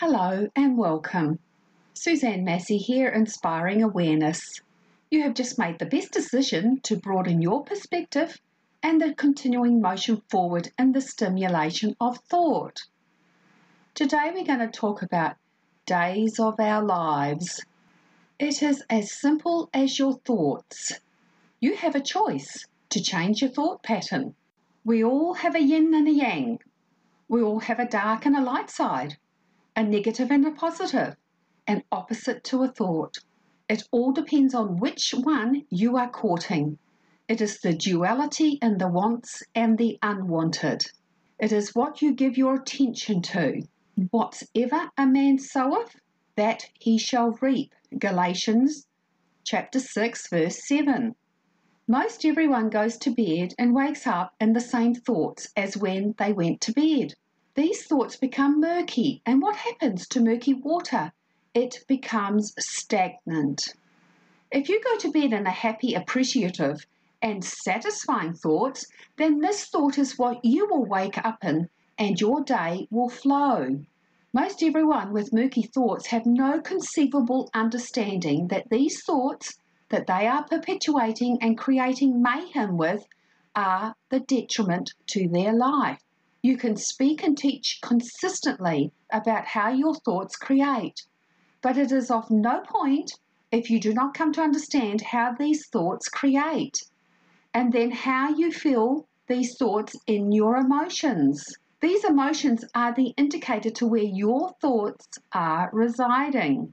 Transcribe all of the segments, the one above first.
Hello and welcome. Suzanne Massey here, inspiring awareness. You have just made the best decision to broaden your perspective and the continuing motion forward in the stimulation of thought. Today we're going to talk about Days of Our Lives. It is as simple as your thoughts. You have a choice to change your thought pattern. We all have a yin and a yang. We all have a dark and a light side, a negative and a positive, an opposite to a thought. It all depends on which one you are courting. It is the duality in the wants and the unwanted. It is what you give your attention to. Whatsoever a man soweth, that he shall reap. Galatians chapter 6, verse 7. Most everyone goes to bed and wakes up in the same thoughts as when they went to bed. These thoughts become murky, and what happens to murky water? It becomes stagnant. If you go to bed in a happy, appreciative, and satisfying thoughts, then this thought is what you will wake up in, and your day will flow. Most everyone with murky thoughts have no conceivable understanding that these thoughts that they are perpetuating and creating mayhem with are the detriment to their life. You can speak and teach consistently about how your thoughts create, but it is of no point if you do not come to understand how these thoughts create, and then how you feel these thoughts in your emotions. These emotions are the indicator to where your thoughts are residing.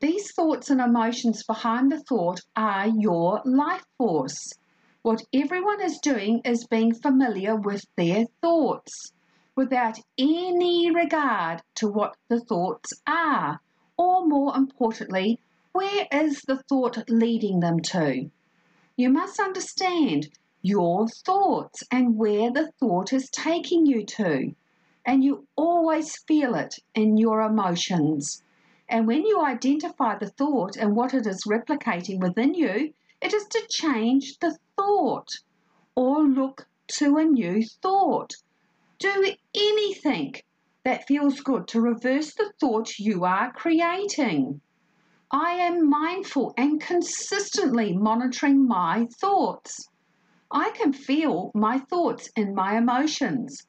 These thoughts and emotions behind the thought are your life force. What everyone is doing is being familiar with their thoughts, without any regard to what the thoughts are, or more importantly, where is the thought leading them to? You must understand your thoughts and where the thought is taking you to, and you always feel it in your emotions. And when you identify the thought and what it is replicating within you, it is to change the thought or look to a new thought. Do anything that feels good to reverse the thought you are creating. I am mindful and consistently monitoring my thoughts. I can feel my thoughts in my emotions.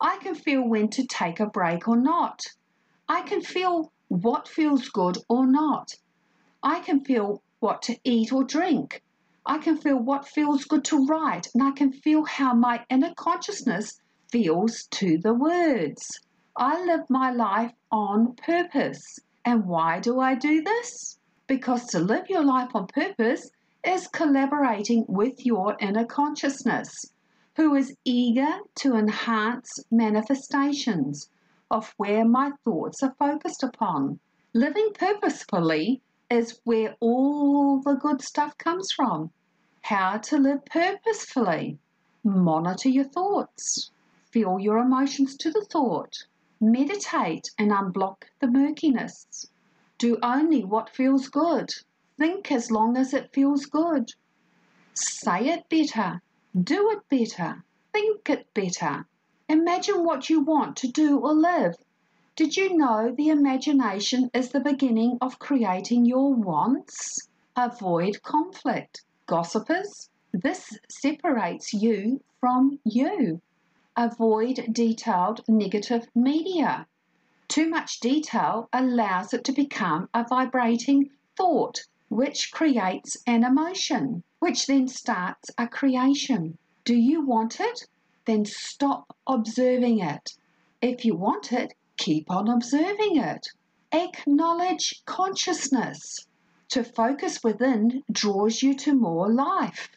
I can feel when to take a break or not. I can feel what feels good or not. I can feel what to eat or drink. I can feel what feels good to write, and I can feel how my inner consciousness feels to the words. I live my life on purpose. And why do I do this? Because to live your life on purpose is collaborating with your inner consciousness, who is eager to enhance manifestations of where my thoughts are focused upon. Living purposefully is where all the good stuff comes from. How to live purposefully. Monitor your thoughts. Feel your emotions to the thought. Meditate and unblock the murkiness. Do only what feels good. Think as long as it feels good. Say it better. Do it better. Think it better. Imagine what you want to do or live. Did you know the imagination is the beginning of creating your wants? Avoid conflict. Gossipers, this separates you from you. Avoid detailed negative media. Too much detail allows it to become a vibrating thought, which creates an emotion, which then starts a creation. Do you want it? Then stop observing it. If you want it, keep on observing it. Acknowledge consciousness. To focus within draws you to more life.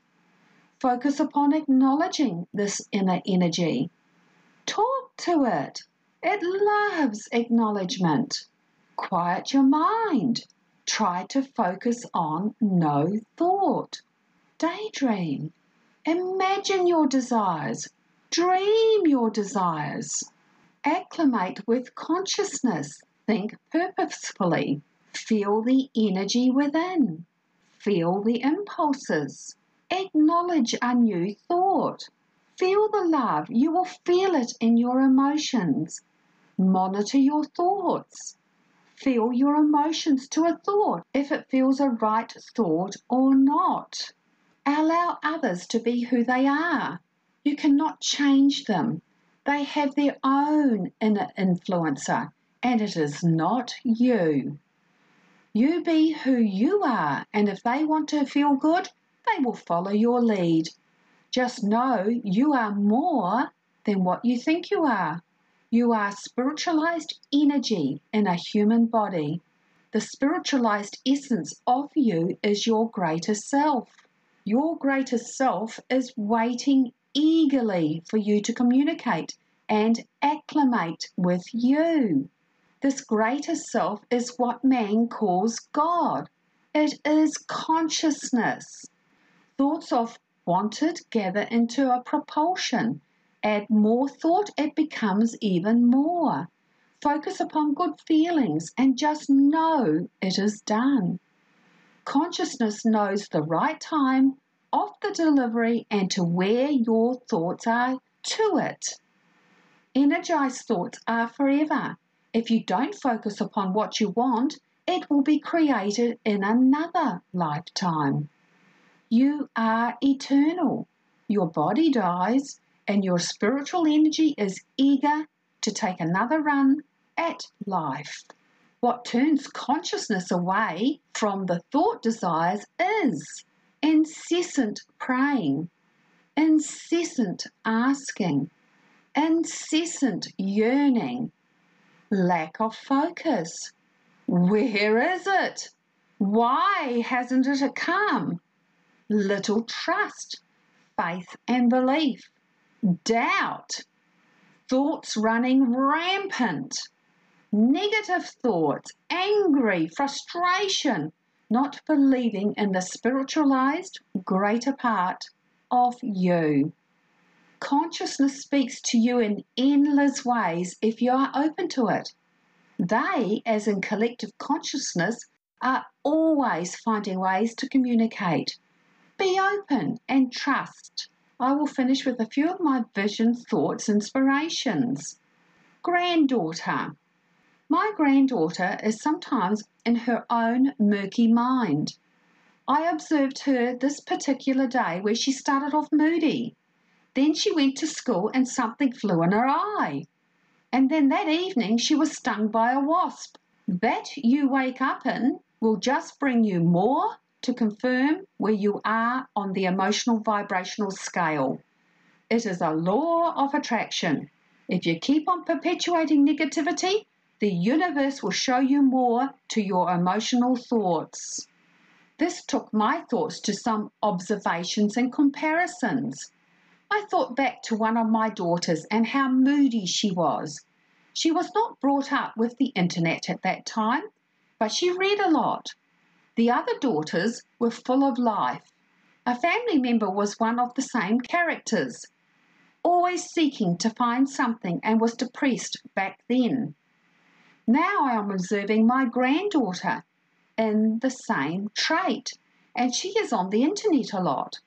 Focus upon acknowledging this inner energy. Talk to it. It loves acknowledgement. Quiet your mind. Try to focus on no thought. Daydream. Imagine your desires. Dream your desires. Acclimate with consciousness. Think purposefully. Feel the energy within. Feel the impulses. Acknowledge a new thought. Feel the love. You will feel it in your emotions. Monitor your thoughts. Feel your emotions to a thought, if it feels a right thought or not. Allow others to be who they are. You cannot change them. They have their own inner influencer, and it is not you. You be who you are, and if they want to feel good, they will follow your lead. Just know you are more than what you think you are. You are spiritualized energy in a human body. The spiritualized essence of you is your greater self. Your greater self is waiting eagerly for you to communicate and acclimate with you. This greater self is what man calls God. It is consciousness. Thoughts of wanted gather into a propulsion. Add more thought, it becomes even more. Focus upon good feelings and just know it is done. Consciousness knows the right time of the delivery and to where your thoughts are to it. Energized thoughts are forever. If you don't focus upon what you want, it will be created in another lifetime. You are eternal. Your body dies and your spiritual energy is eager to take another run at life. What turns consciousness away from the thought desires is incessant praying, incessant asking, incessant yearning, lack of focus. Where is it? Why hasn't it come? Little trust, faith and belief, doubt, thoughts running rampant, negative thoughts, angry, frustration, not believing in the spiritualized greater part of you. Consciousness speaks to you in endless ways if you are open to it. They, as in collective consciousness, are always finding ways to communicate. Be open and trust. I will finish with a few of my vision, thoughts, inspirations. Granddaughter. My granddaughter is sometimes in her own murky mind. I observed her this particular day where she started off moody. Then she went to school and something flew in her eye. And then that evening she was stung by a wasp. That you wake up in will just bring you more to confirm where you are on the emotional vibrational scale. It is a law of attraction. If you keep on perpetuating negativity, the universe will show you more to your emotional thoughts. This took my thoughts to some observations and comparisons. I thought back to one of my daughters and how moody she was. She was not brought up with the internet at that time, but she read a lot. The other daughters were full of life. A family member was one of the same characters, always seeking to find something and was depressed back then. Now I am observing my granddaughter in the same trait, and she is on the internet a lot.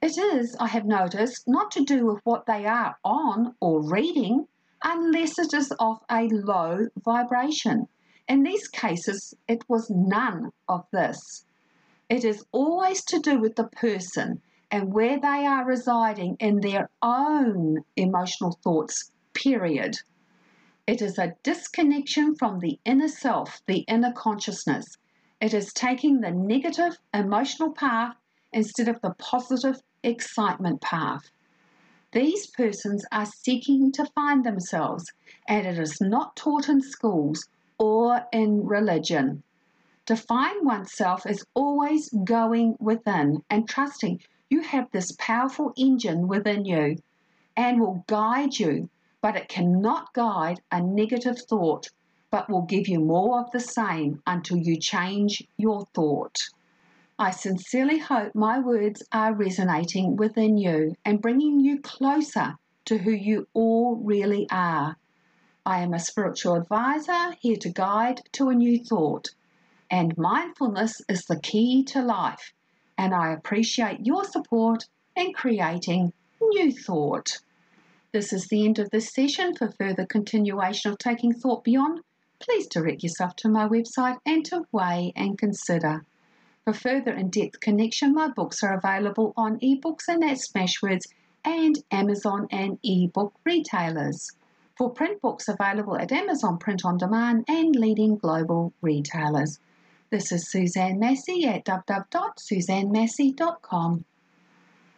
It is, I have noticed, not to do with what they are on or reading unless it is of a low vibration. In these cases, it was none of this. It is always to do with the person and where they are residing in their own emotional thoughts, period. It is a disconnection from the inner self, the inner consciousness. It is taking the negative emotional path instead of the positive excitement path. These persons are seeking to find themselves, and it is not taught in schools or in religion. To find oneself is always going within and trusting you have this powerful engine within you and will guide you, but it cannot guide a negative thought, but will give you more of the same until you change your thought. I sincerely hope my words are resonating within you and bringing you closer to who you all really are. I am a spiritual advisor here to guide to a new thought, and mindfulness is the key to life, and I appreciate your support in creating new thought. This is the end of this session. For further continuation of Taking Thought Beyond, please direct yourself to my website and to Weigh and Consider. For further in-depth connection, my books are available on ebooks and at Smashwords and Amazon and ebook retailers. For print books, available at Amazon Print On Demand and leading global retailers. This is Suzanne Massey at www.suzannemassey.com.